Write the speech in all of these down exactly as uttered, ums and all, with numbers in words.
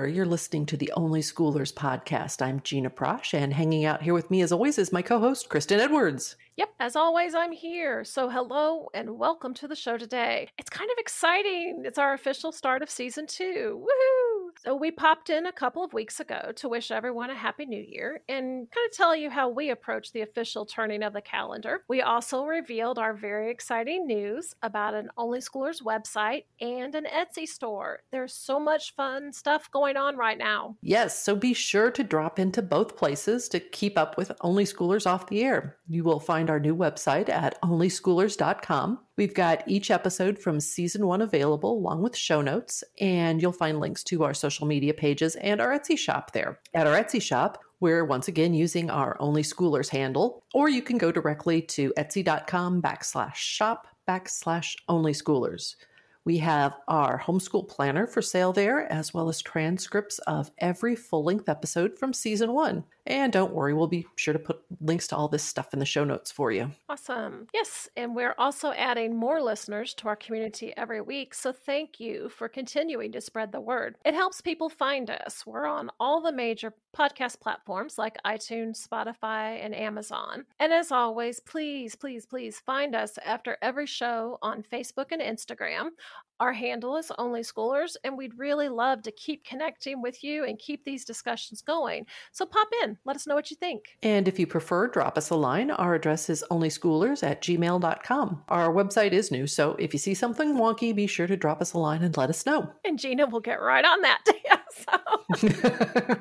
there. You're listening to the Only Schoolers podcast. I'm Gina Prosh, and hanging out here with me as always is my co-host, Kristen Edwards. Yep, as always, I'm here. So hello and welcome to the show today. It's kind of exciting. It's our official start of season two. Woohoo! So we popped in a couple of weeks ago to wish everyone a happy new year and kind of tell you how we approach the official turning of the calendar. We also revealed our very exciting news about an Only Schoolers website and an Etsy store. There's so much fun stuff going on right now. Yes, so be sure to drop into both places to keep up with Only Schoolers off the air. You will find our new website at only schoolers dot com. We've got each episode from season one available along with show notes, and you'll find links to our social media pages and our Etsy shop there. At our Etsy shop, we're once again using our Only Schoolers handle, or you can go directly to etsy.com backslash shop backslash Only Schoolers. We have our homeschool planner for sale there, as well as transcripts of every full-length episode from season one. And don't worry, we'll be sure to put links to all this stuff in the show notes for you. Awesome. Yes, and we're also adding more listeners to our community every week, so thank you for continuing to spread the word. It helps people find us. We're on all the major podcast platforms like iTunes, Spotify, and Amazon. And as always, please, please, please find us after every show on Facebook and Instagram. Our handle is Only Schoolers, and we'd really love to keep connecting with you and keep these discussions going. So pop in. Let us know what you think. And if you prefer, drop us a line. Our address is onlyschoolers at gmail dot com. Our website is new, so if you see something wonky, be sure to drop us a line and let us know. And Gina will get right on that. So.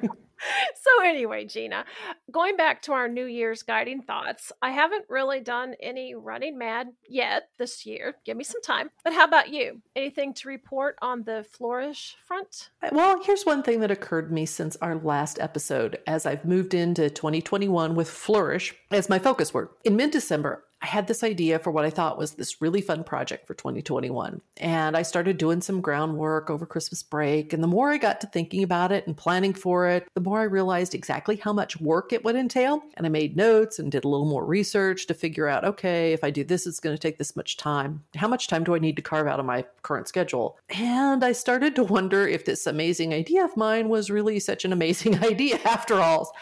So anyway, Gina, going back to our New Year's guiding thoughts, I haven't really done any running mad yet this year. Give me some time. But how about you? Anything to report on the flourish front? Well, here's one thing that occurred to me since our last episode, as I've moved into twenty twenty-one with flourish as my focus word. In mid-December, I had this idea for what I thought was this really fun project for twenty twenty-one. And I started doing some groundwork over Christmas break. And the more I got to thinking about it and planning for it, the more I realized exactly how much work it would entail. And I made notes and did a little more research to figure out, okay, if I do this, it's going to take this much time. How much time do I need to carve out of my current schedule? And I started to wonder if this amazing idea of mine was really such an amazing idea after all.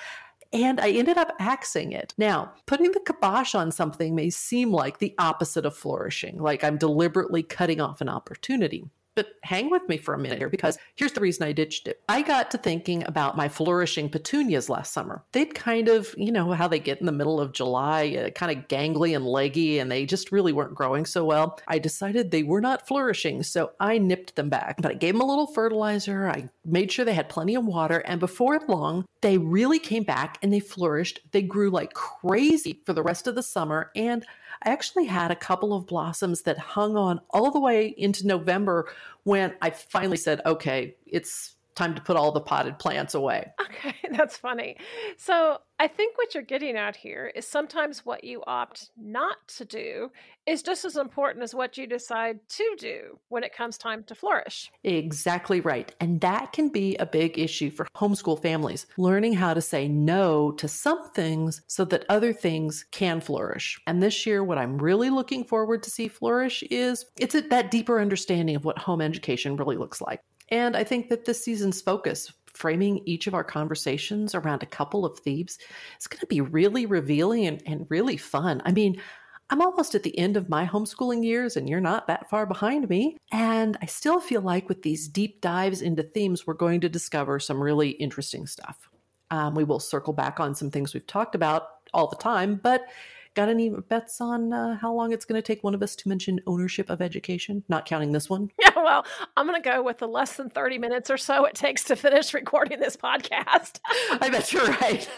And I ended up axing it. Now, putting the kibosh on something may seem like the opposite of flourishing, like I'm deliberately cutting off an opportunity. But hang with me for a minute here, because here's the reason I ditched it. I got to thinking about my flourishing petunias last summer. They'd kind of, you know, how they get in the middle of July, uh, kind of gangly and leggy, and they just really weren't growing so well. I decided they were not flourishing, so I nipped them back. But I gave them a little fertilizer. I made sure they had plenty of water. And before long, they really came back and they flourished. They grew like crazy for the rest of the summer. And I actually had a couple of blossoms that hung on all the way into November when I finally said, okay, it's time to put all the potted plants away. Okay, that's funny. So I think what you're getting at here is sometimes what you opt not to do is just as important as what you decide to do when it comes time to flourish. Exactly right. And that can be a big issue for homeschool families, learning how to say no to some things so that other things can flourish. And this year, what I'm really looking forward to see flourish is it's that deeper understanding of what home education really looks like. And I think that this season's focus, framing each of our conversations around a couple of themes, is going to be really revealing and, and really fun. I mean, I'm almost at the end of my homeschooling years, and you're not that far behind me. And I still feel like with these deep dives into themes, we're going to discover some really interesting stuff. Um, we will circle back on some things we've talked about all the time, but got any bets on uh, how long it's going to take one of us to mention ownership of education? Not counting this one. Yeah, well, I'm going to go with the less than thirty minutes or so it takes to finish recording this podcast. I bet you're right.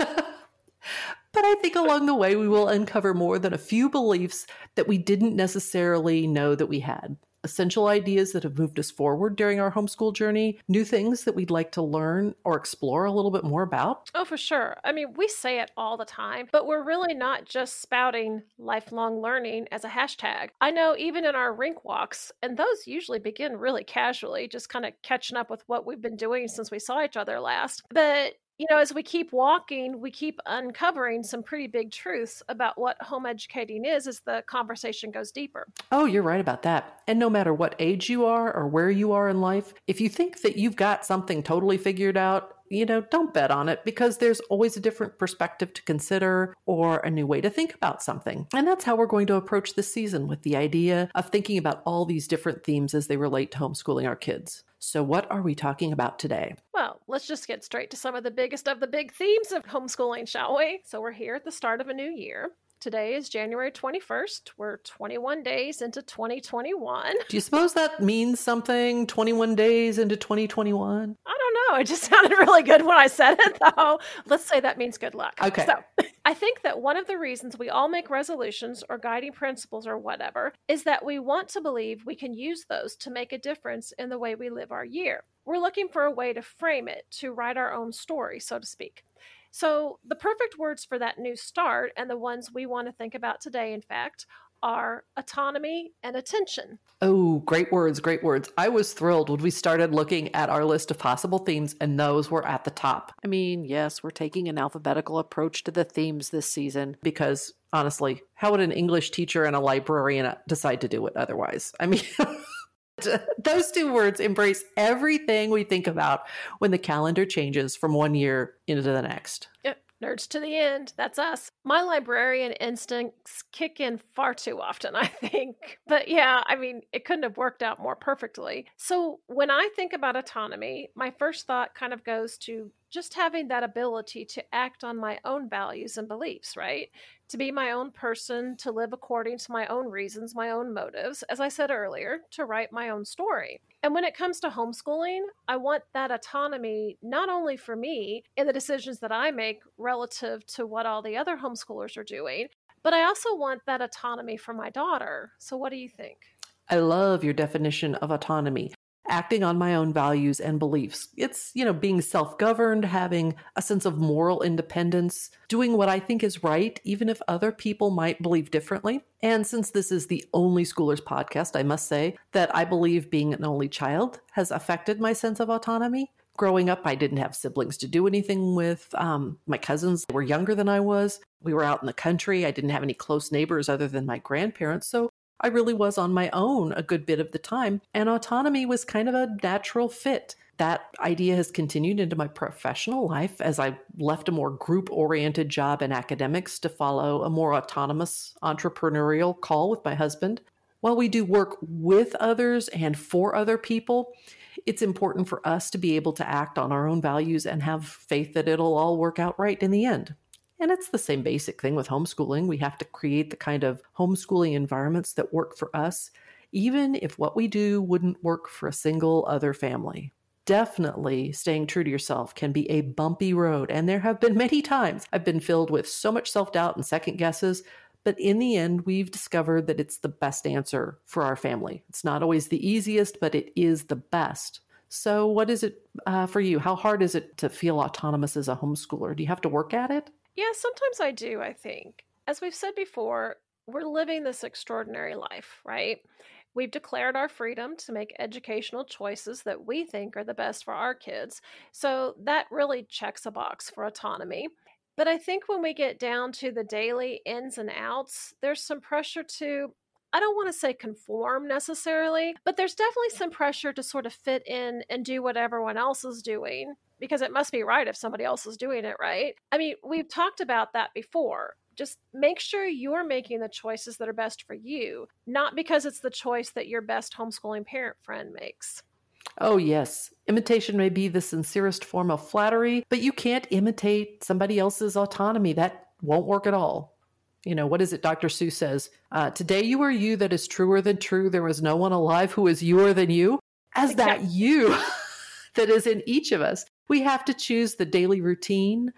But I think along the way, we will uncover more than a few beliefs that we didn't necessarily know that we had. Essential ideas that have moved us forward during our homeschool journey, new things that we'd like to learn or explore a little bit more about. Oh, for sure. I mean, we say it all the time, but we're really not just spouting lifelong learning as a hashtag. I know even in our rink walks, and those usually begin really casually, just kind of catching up with what we've been doing since we saw each other last. But you know, as we keep walking, we keep uncovering some pretty big truths about what home educating is as the conversation goes deeper. Oh, you're right about that. And no matter what age you are or where you are in life, if you think that you've got something totally figured out, you know, don't bet on it, because there's always a different perspective to consider or a new way to think about something. And that's how we're going to approach this season, with the idea of thinking about all these different themes as they relate to homeschooling our kids. So what are we talking about today? Well, let's just get straight to some of the biggest of the big themes of homeschooling, shall we? So we're here at the start of a new year. Today is January twenty-first. We're twenty-one days into twenty twenty-one. Do you suppose that means something, twenty-one days into twenty twenty-one? I don't know. It just sounded really good when I said it, though. Let's say that means good luck. Okay. So I think that one of the reasons we all make resolutions or guiding principles or whatever is that we want to believe we can use those to make a difference in the way we live our year. We're looking for a way to frame it, to write our own story, so to speak. So the perfect words for that new start, and the ones we want to think about today, in fact, are autonomy and attention. Oh, great words, great words. I was thrilled when we started looking at our list of possible themes, and those were at the top. I mean, yes, we're taking an alphabetical approach to the themes this season, because honestly, how would an English teacher and a librarian decide to do it otherwise? I mean... Those two words embrace everything we think about when the calendar changes from one year into the next. Yep. Nerds to the end. That's us. My librarian instincts kick in far too often, I think. But yeah, I mean, it couldn't have worked out more perfectly. So when I think about autonomy, my first thought kind of goes to just having that ability to act on my own values and beliefs, right? To be my own person, to live according to my own reasons, my own motives, as I said earlier, to write my own story. And when it comes to homeschooling, I want that autonomy not only for me in the decisions that I make relative to what all the other homeschoolers are doing, but I also want that autonomy for my daughter. So what do you think? I love your definition of autonomy. Acting on my own values and beliefs. It's, you know, being self-governed, having a sense of moral independence, doing what I think is right, even if other people might believe differently. And since this is the Only Schoolers podcast, I must say that I believe being an only child has affected my sense of autonomy. Growing up, I didn't have siblings to do anything with. Um, my cousins were younger than I was. We were out in the country. I didn't have any close neighbors other than my grandparents. So I really was on my own a good bit of the time, and autonomy was kind of a natural fit. That idea has continued into my professional life as I left a more group-oriented job in academics to follow a more autonomous entrepreneurial call with my husband. While we do work with others and for other people, it's important for us to be able to act on our own values and have faith that it'll all work out right in the end. And it's the same basic thing with homeschooling. We have to create the kind of homeschooling environments that work for us, even if what we do wouldn't work for a single other family. Definitely staying true to yourself can be a bumpy road. And there have been many times I've been filled with so much self-doubt and second guesses. But in the end, we've discovered that it's the best answer for our family. It's not always the easiest, but it is the best. So what is it uh, for you? How hard is it to feel autonomous as a homeschooler? Do you have to work at it? Yeah, sometimes I do, I think. As we've said before, we're living this extraordinary life, right? We've declared our freedom to make educational choices that we think are the best for our kids. So that really checks a box for autonomy. But I think when we get down to the daily ins and outs, there's some pressure to, I don't want to say conform necessarily, but there's definitely some pressure to sort of fit in and do what everyone else is doing, because it must be right if somebody else is doing it, right? I mean, we've talked about that before. Just make sure you're making the choices that are best for you, not because it's the choice that your best homeschooling parent friend makes. Oh, yes. Imitation may be the sincerest form of flattery, but you can't imitate somebody else's autonomy. That won't work at all. You know, what is it Doctor Seuss says? Uh, Today you are you that is truer than true. There is no one alive who is youer than you. As exactly. That you that is in each of us. We have to choose the daily routine,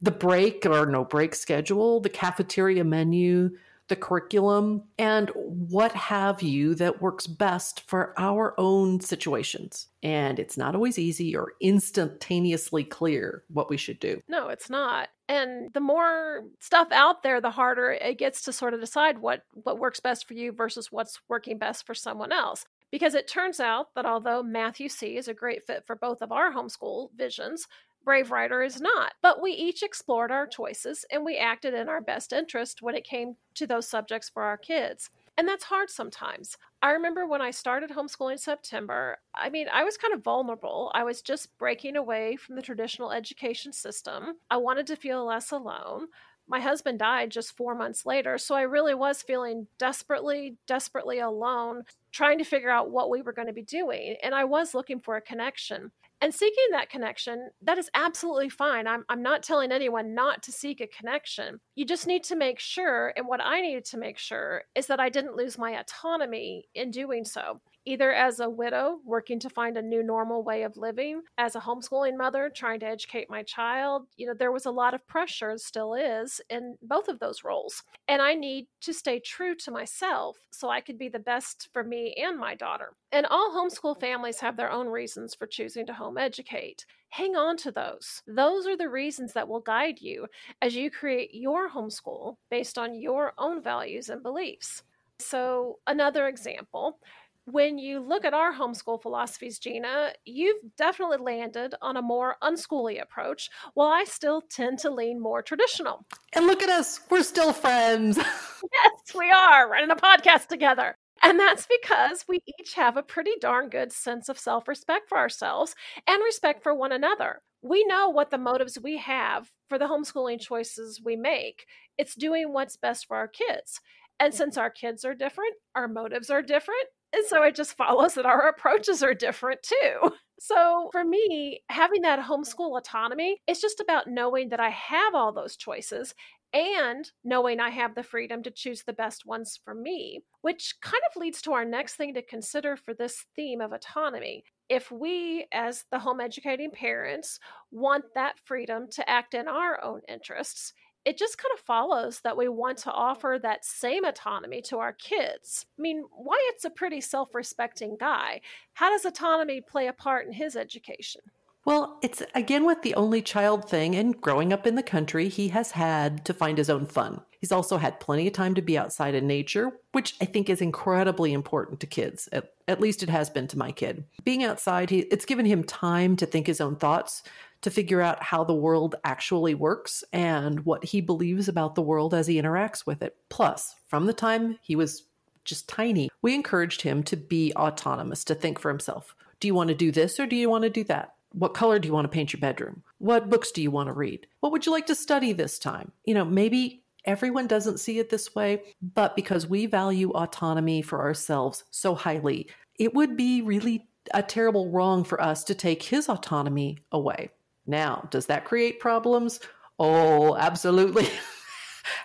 the break or no break schedule, the cafeteria menu, the curriculum, and what have you that works best for our own situations. And it's not always easy or instantaneously clear what we should do. No, it's not. And the more stuff out there, the harder it gets to sort of decide what, what works best for you versus what's working best for someone else. Because it turns out that although Matthew C is a great fit for both of our homeschool visions, Brave Writer is not. But we each explored our choices and we acted in our best interest when it came to those subjects for our kids. And that's hard sometimes. I remember when I started homeschooling in September, I mean, I was kind of vulnerable. I was just breaking away from the traditional education system. I wanted to feel less alone. My husband died just four months later, so I really was feeling desperately, desperately alone, trying to figure out what we were going to be doing. And I was looking for a connection. And seeking that connection, that is absolutely fine. I'm, I'm not telling anyone not to seek a connection. You just need to make sure, and what I needed to make sure, is that I didn't lose my autonomy in doing so. Either as a widow working to find a new normal way of living, as a homeschooling mother trying to educate my child, you know, there was a lot of pressure, still is, in both of those roles. And I need to stay true to myself so I could be the best for me and my daughter. And all homeschool families have their own reasons for choosing to home educate. Hang on to those. Those are the reasons that will guide you as you create your homeschool based on your own values and beliefs. So another example, when you look at our homeschool philosophies, Gina, you've definitely landed on a more unschooly approach, while I still tend to lean more traditional. And look at us, we're still friends. Yes, we are, running a podcast together. And that's because we each have a pretty darn good sense of self-respect for ourselves and respect for one another. We know what the motives we have for the homeschooling choices we make. It's doing what's best for our kids. And since our kids are different, our motives are different. And so it just follows that our approaches are different too. So for me, having that homeschool autonomy, it's just about knowing that I have all those choices and knowing I have the freedom to choose the best ones for me, which kind of leads to our next thing to consider for this theme of autonomy. If we, as the home educating parents, want that freedom to act in our own interests, it just kind of follows that we want to offer that same autonomy to our kids. I mean, Wyatt's a pretty self-respecting guy. How does autonomy play a part in his education? Well, it's again with the only child thing, and growing up in the country, he has had to find his own fun. He's also had plenty of time to be outside in nature, which I think is incredibly important to kids. At, at least it has been to my kid. Being outside, he, it's given him time to think his own thoughts, to figure out how the world actually works and what he believes about the world as he interacts with it. Plus, from the time he was just tiny, we encouraged him to be autonomous, to think for himself. Do you want to do this or do you want to do that? What color do you want to paint your bedroom? What books do you want to read? What would you like to study this time? You know, maybe everyone doesn't see it this way, but because we value autonomy for ourselves so highly, it would be really a terrible wrong for us to take his autonomy away. Now, does that create problems? Oh, absolutely.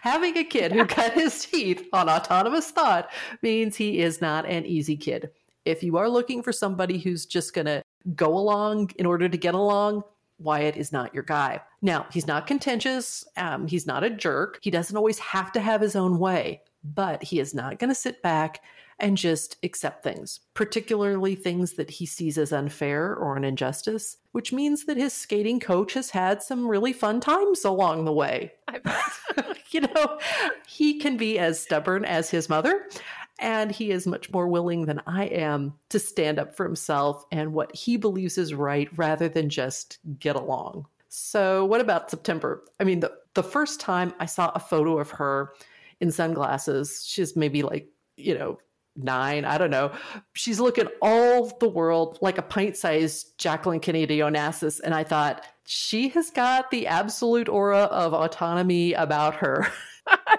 Having a kid who cut his teeth on autonomous thought means he is not an easy kid. If you are looking for somebody who's just going to go along in order to get along, Wyatt is not your guy. Now, he's not contentious. Um, he's not a jerk. He doesn't always have to have his own way, but he is not going to sit back and just accept things, particularly things that he sees as unfair or an injustice, which means that his skating coach has had some really fun times along the way. I bet. You know, he can be as stubborn as his mother, and he is much more willing than I am to stand up for himself and what he believes is right rather than just get along. So what about September? I mean, the, the first time I saw a photo of her in sunglasses, she's maybe like, you know, nine, I don't know. She's looking all the world like a pint-sized Jacqueline Kennedy Onassis. And I thought, she has got the absolute aura of autonomy about her.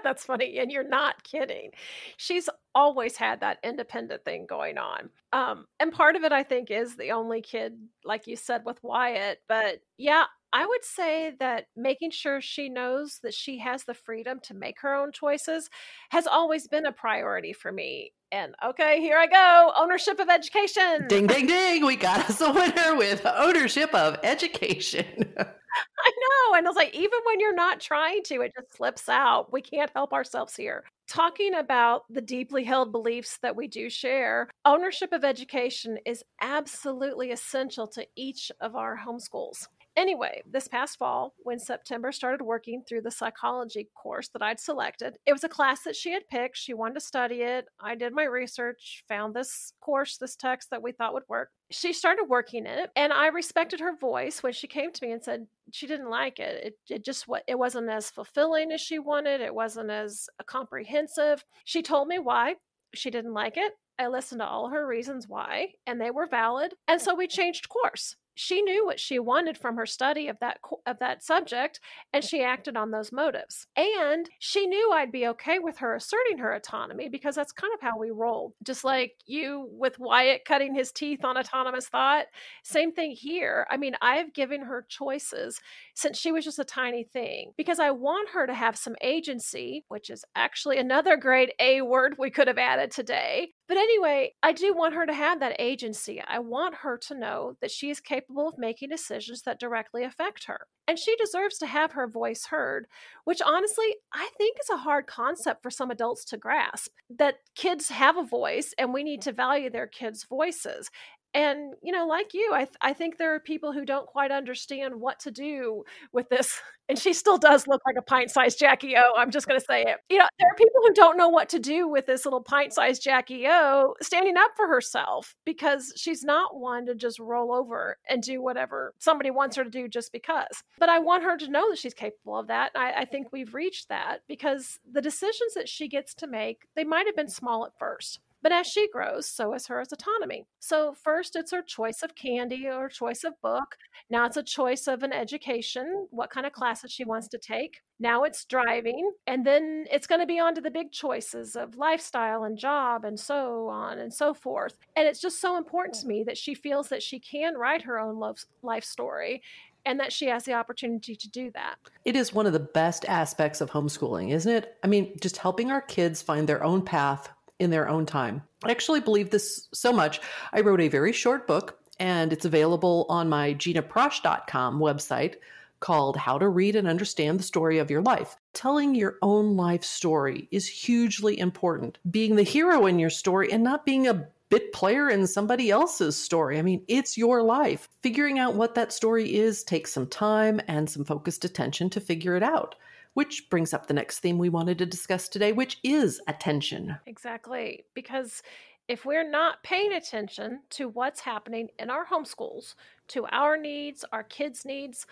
That's funny. And you're not kidding. She's always had that independent thing going on. Um, and part of it, I think, is the only kid, like you said, with Wyatt. But yeah, I would say that making sure she knows that she has the freedom to make her own choices has always been a priority for me. And okay, here I go. Ownership of education. Ding, ding, ding. We got us a winner with ownership of education. I know. And it's like, even when you're not trying to, it just slips out. We can't help ourselves here. Talking about the deeply held beliefs that we do share, ownership of education is absolutely essential to each of our homeschools. Anyway, this past fall, when September started working through the psychology course that I'd selected, it was a class that she had picked. She wanted to study it. I did my research, found this course, this text that we thought would work. She started working in it, and I respected her voice when she came to me and said she didn't like it. It, it just it wasn't as fulfilling as she wanted. It wasn't as comprehensive. She told me why she didn't like it. I listened to all her reasons why, and they were valid. And so we changed course. She knew what she wanted from her study of that of that subject, and she acted on those motives. And she knew I'd be okay with her asserting her autonomy, because that's kind of how we roll. Just like you with Wyatt cutting his teeth on autonomous thought, same thing here. I mean, I've given her choices since she was just a tiny thing, because I want her to have some agency, which is actually another great A word we could have added today. But anyway, I do want her to have that agency. I want her to know that she is capable of making decisions that directly affect her. And she deserves to have her voice heard, which honestly, I think is a hard concept for some adults to grasp, that kids have a voice and we need to value their kids' voices. And, you know, like you, I, th- I think there are people who don't quite understand what to do with this. And she still does look like a pint-sized Jackie O. I'm just going to say it. You know, there are people who don't know what to do with this little pint-sized Jackie O standing up for herself, because she's not one to just roll over and do whatever somebody wants her to do just because. But I want her to know that she's capable of that. And I, I think we've reached that, because the decisions that she gets to make, they might have been small at first. But as she grows, so is her autonomy. So first, it's her choice of candy or choice of book. Now it's a choice of an education, what kind of classes she wants to take. Now it's driving. And then it's going to be on to the big choices of lifestyle and job and so on and so forth. And it's just so important to me that she feels that she can write her own life story, and that she has the opportunity to do that. It is one of the best aspects of homeschooling, isn't it? I mean, just helping our kids find their own path in their own time. I actually believe this so much. I wrote a very short book, and it's available on my gina prosh dot com website, called How to Read and Understand the Story of Your Life. Telling your own life story is hugely important. Being the hero in your story and not being a bit player in somebody else's story. I mean, it's your life. Figuring out what that story is takes some time and some focused attention to figure it out. Which brings up the next theme we wanted to discuss today, which is attention. Exactly. Because if we're not paying attention to what's happening in our homeschools, to our needs, our kids' needs,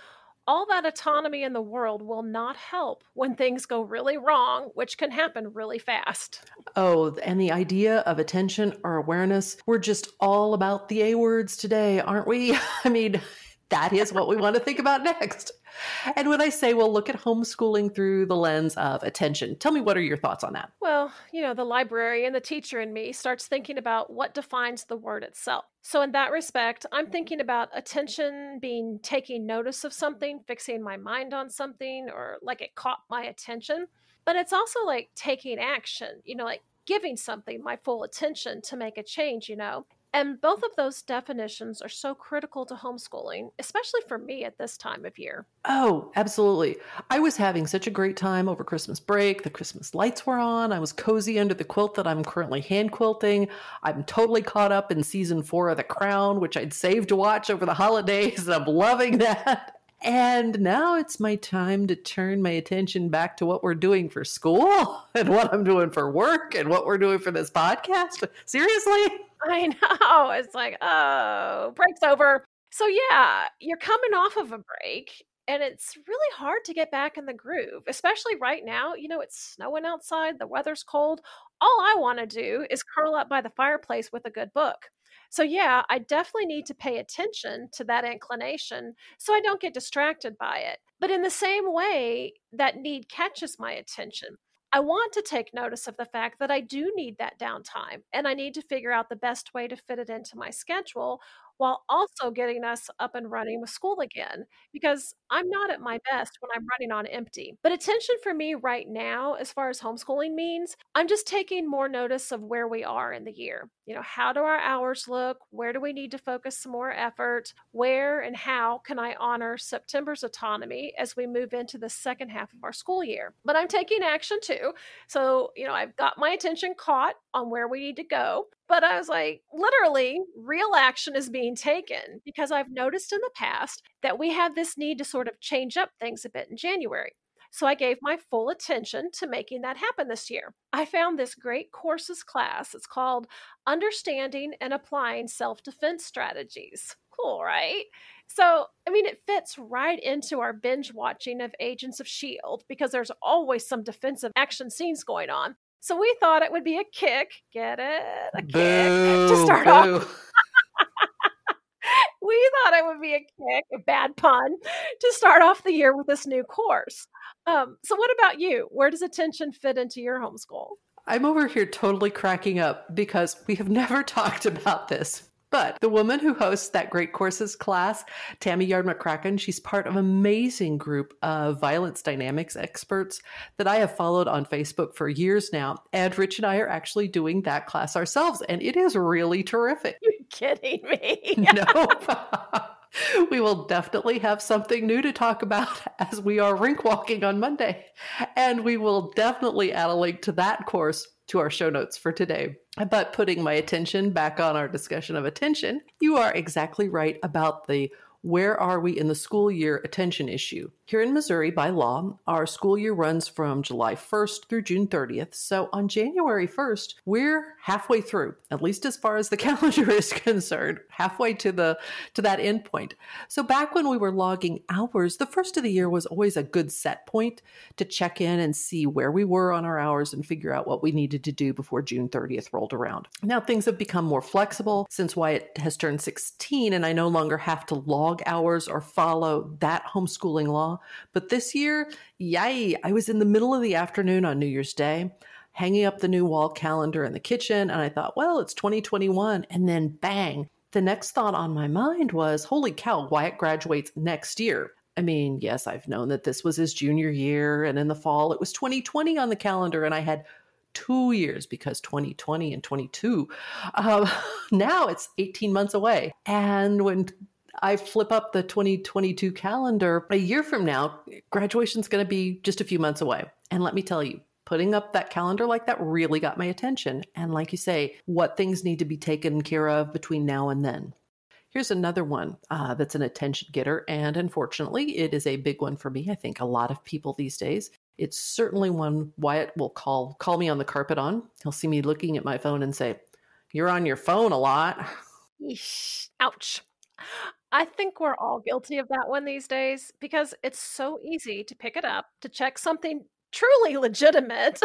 all that autonomy in the world will not help when things go really wrong, which can happen really fast. Oh, and the idea of attention or awareness, we're just all about the A words today, aren't we? I mean, that is what we want to think about next. And when I say, well, look at homeschooling through the lens of attention, tell me, what are your thoughts on that? Well, you know, the librarian and the teacher in me starts thinking about what defines the word itself. So in that respect, I'm thinking about attention being taking notice of something, fixing my mind on something, or like it caught my attention. But it's also like taking action, you know, like giving something my full attention to make a change, you know. And both of those definitions are so critical to homeschooling, especially for me at this time of year. Oh, absolutely. I was having such a great time over Christmas break. The Christmas lights were on. I was cozy under the quilt that I'm currently hand quilting. I'm totally caught up in season four of The Crown, which I'd saved to watch over the holidays. And I'm loving that. And now it's my time to turn my attention back to what we're doing for school and what I'm doing for work and what we're doing for this podcast. Seriously? I know. It's like, oh, break's over. So yeah, you're coming off of a break, and it's really hard to get back in the groove, especially right now. You know, it's snowing outside. The weather's cold. All I want to do is curl up by the fireplace with a good book. So yeah, I definitely need to pay attention to that inclination so I don't get distracted by it. But in the same way that need catches my attention, I want to take notice of the fact that I do need that downtime, and I need to figure out the best way to fit it into my schedule while also getting us up and running with school again, because I'm not at my best when I'm running on empty. But attention for me right now, as far as homeschooling means, I'm just taking more notice of where we are in the year. You know, how do our hours look? Where do we need to focus some more effort? Where and how can I honor September's autonomy as we move into the second half of our school year? But I'm taking action too. So, you know, I've got my attention caught on where we need to go. But I was like, literally, real action is being taken, because I've noticed in the past that we have this need to sort of change up things a bit in January. So I gave my full attention to making that happen this year. I found this great courses class. It's called Understanding and Applying Self-Defense Strategies. Cool, right? So, I mean, it fits right into our binge watching of Agents of S H I E L D because there's always some defensive action scenes going on. So we thought it would be a kick, get it? A boo, kick to start boo. off. We thought it would be a kick, a bad pun, to start off the year with this new course. Um, so what about you? Where does attention fit into your homeschool? I'm over here totally cracking up because we have never talked about this. But the woman who hosts that great courses class, Tammy Yard McCracken, she's part of an amazing group of violence dynamics experts that I have followed on Facebook for years now. And Rich and I are actually doing that class ourselves. And it is really terrific. You're kidding me. No. We will definitely have something new to talk about as we are rink walking on Monday. And we will definitely add a link to that course to our show notes for today. But putting my attention back on our discussion of attention, you are exactly right about the where are we in the school year attention issue. Here in Missouri, by law, our school year runs from July first through June thirtieth. So on January first, we're halfway through, at least as far as the calendar is concerned, halfway to the to that end point. So back when we were logging hours, the first of the year was always a good set point to check in and see where we were on our hours and figure out what we needed to do before June thirtieth rolled around. Now things have become more flexible since Wyatt has turned sixteen and I no longer have to log hours or follow that homeschooling law. But this year, yay, I was in the middle of the afternoon on New Year's Day, hanging up the new wall calendar in the kitchen. And I thought, well, it's twenty twenty-one. And then bang, the next thought on my mind was, holy cow, Wyatt graduates next year. I mean, yes, I've known that this was his junior year. And in the fall, it was twenty twenty on the calendar. And I had two years because twenty twenty and twenty-two. Um, now it's eighteen months away. And when I flip up the twenty twenty-two calendar, a year from now, graduation's going to be just a few months away. And let me tell you, putting up that calendar like that really got my attention. And like you say, what things need to be taken care of between now and then. Here's another one uh, that's an attention getter. And unfortunately, it is a big one for me. I think a lot of people these days. It's certainly one Wyatt will call, call me on the carpet on. He'll see me looking at my phone and say, "You're on your phone a lot." Yeesh. Ouch. I think we're all guilty of that one these days because it's so easy to pick it up, to check something truly legitimate,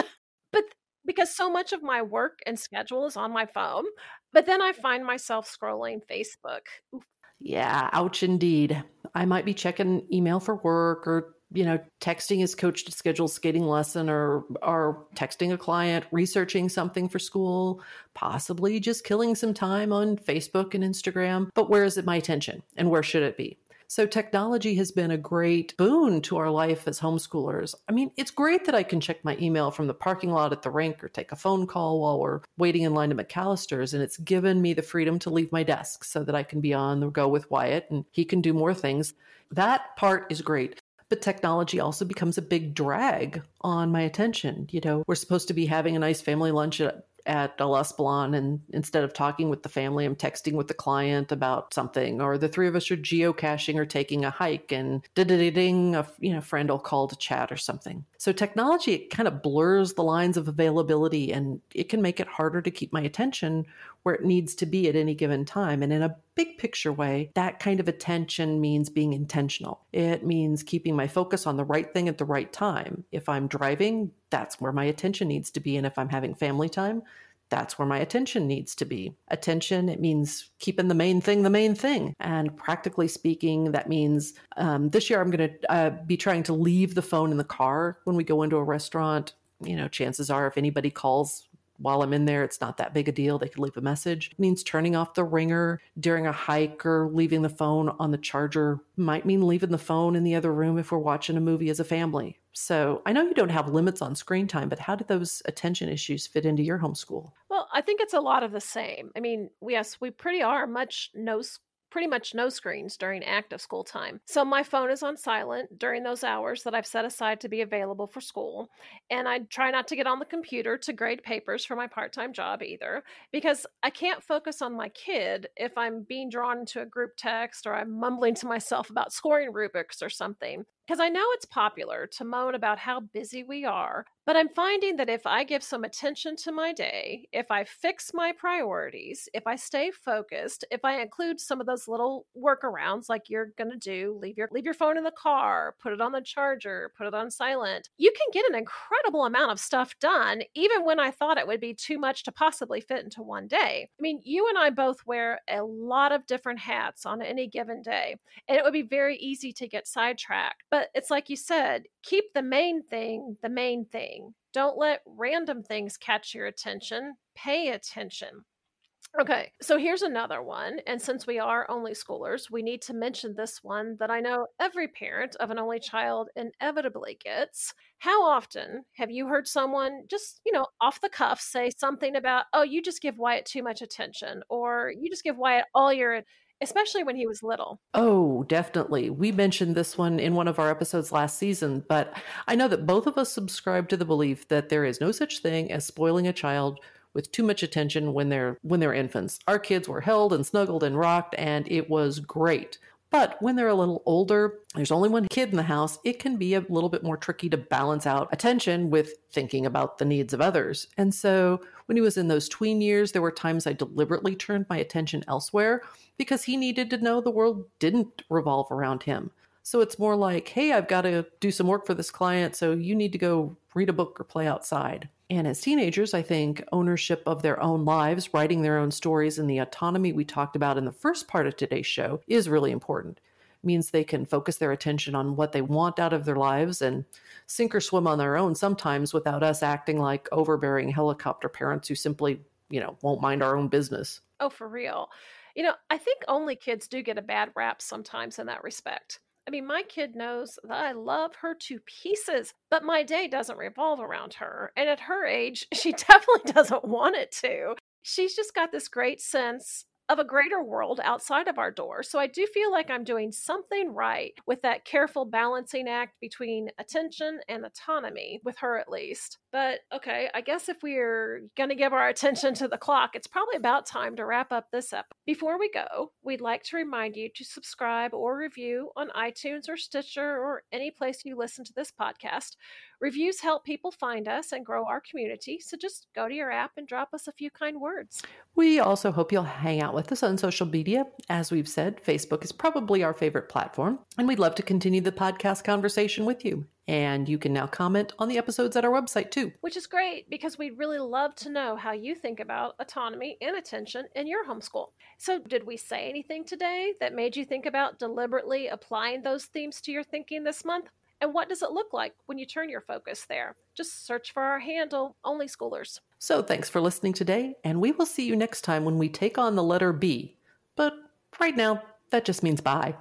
but because so much of my work and schedule is on my phone, but then I find myself scrolling Facebook. Oof. Yeah, ouch indeed. I might be checking email for work or, you know, texting his coach to schedule a skating lesson or, or texting a client, researching something for school, possibly just killing some time on Facebook and Instagram. But where is it my attention and where should it be? So technology has been a great boon to our life as homeschoolers. I mean, it's great that I can check my email from the parking lot at the rink or take a phone call while we're waiting in line at McAllister's. And it's given me the freedom to leave my desk so that I can be on the go with Wyatt and he can do more things. That part is great. But technology also becomes a big drag on my attention. You know, we're supposed to be having a nice family lunch at, at Las Blanc, and instead of talking with the family, I'm texting with the client about something, or the three of us are geocaching or taking a hike, and da-da-da-ding, a you know, friend will call to chat or something. So technology, it kind of blurs the lines of availability, and it can make it harder to keep my attention where it needs to be at any given time. And in a big picture way, that kind of attention means being intentional. It means keeping my focus on the right thing at the right time. If I'm driving, that's where my attention needs to be. And if I'm having family time, that's where my attention needs to be. Attention, it means keeping the main thing the main thing. And practically speaking, that means um, this year I'm going to uh, be trying to leave the phone in the car when we go into a restaurant. You know, chances are if anybody calls while I'm in there, it's not that big a deal. They could leave a message. It means turning off the ringer during a hike or leaving the phone on the charger. Might mean leaving the phone in the other room if we're watching a movie as a family. So I know you don't have limits on screen time, but how do those attention issues fit into your homeschool? Well, I think it's a lot of the same. I mean, yes, we pretty are much no pretty much no screens during active school time. So my phone is on silent during those hours that I've set aside to be available for school. And I try not to get on the computer to grade papers for my part-time job either, because I can't focus on my kid if I'm being drawn into a group text or I'm mumbling to myself about scoring rubrics or something. Because I know it's popular to moan about how busy we are, but I'm finding that if I give some attention to my day, if I fix my priorities, if I stay focused, if I include some of those little workarounds like you're going to do, leave your leave your phone in the car, put it on the charger, put it on silent, you can get an incredible amount of stuff done, even when I thought it would be too much to possibly fit into one day. I mean, you and I both wear a lot of different hats on any given day, and it would be very easy to get sidetracked. But it's like you said, keep the main thing the main thing. Don't let random things catch your attention. Pay attention. Okay, so here's another one. And since we are only schoolers, we need to mention this one that I know every parent of an only child inevitably gets. How often have you heard someone just, you know, off the cuff say something about, oh, you just give Wyatt too much attention, or you just give Wyatt all your especially when he was little? Oh, definitely. We mentioned this one in one of our episodes last season, but I know that both of us subscribe to the belief that there is no such thing as spoiling a child with too much attention when they're when they're infants. Our kids were held and snuggled and rocked, and it was great. But when they're a little older, there's only one kid in the house, it can be a little bit more tricky to balance out attention with thinking about the needs of others. And so when he was in those tween years, there were times I deliberately turned my attention elsewhere because he needed to know the world didn't revolve around him. So it's more like, hey, I've got to do some work for this client, so you need to go read a book or play outside. And as teenagers, I think ownership of their own lives, writing their own stories, and the autonomy we talked about in the first part of today's show is really important. It means they can focus their attention on what they want out of their lives and sink or swim on their own sometimes without us acting like overbearing helicopter parents who simply, you know, won't mind our own business. Oh, for real. You know, I think only kids do get a bad rap sometimes in that respect. I mean, my kid knows that I love her to pieces, but my day doesn't revolve around her. And at her age, she definitely doesn't want it to. She's just got this great sense of a greater world outside of our door. So I do feel like I'm doing something right with that careful balancing act between attention and autonomy, with her at least. But okay, I guess if we're going to give our attention to the clock, it's probably about time to wrap up this episode. Before we go, we'd like to remind you to subscribe or review on iTunes or Stitcher or any place you listen to this podcast. Reviews help people find us and grow our community, so just go to your app and drop us a few kind words. We also hope you'll hang out with us on social media. As we've said, Facebook is probably our favorite platform, and we'd love to continue the podcast conversation with you. And you can now comment on the episodes at our website too. Which is great, because we'd really love to know how you think about autonomy and attention in your homeschool. So did we say anything today that made you think about deliberately applying those themes to your thinking this month? And what does it look like when you turn your focus there? Just search for our handle, OnlySchoolers. So thanks for listening today, and we will see you next time when we take on the letter B. But right now, that just means bye.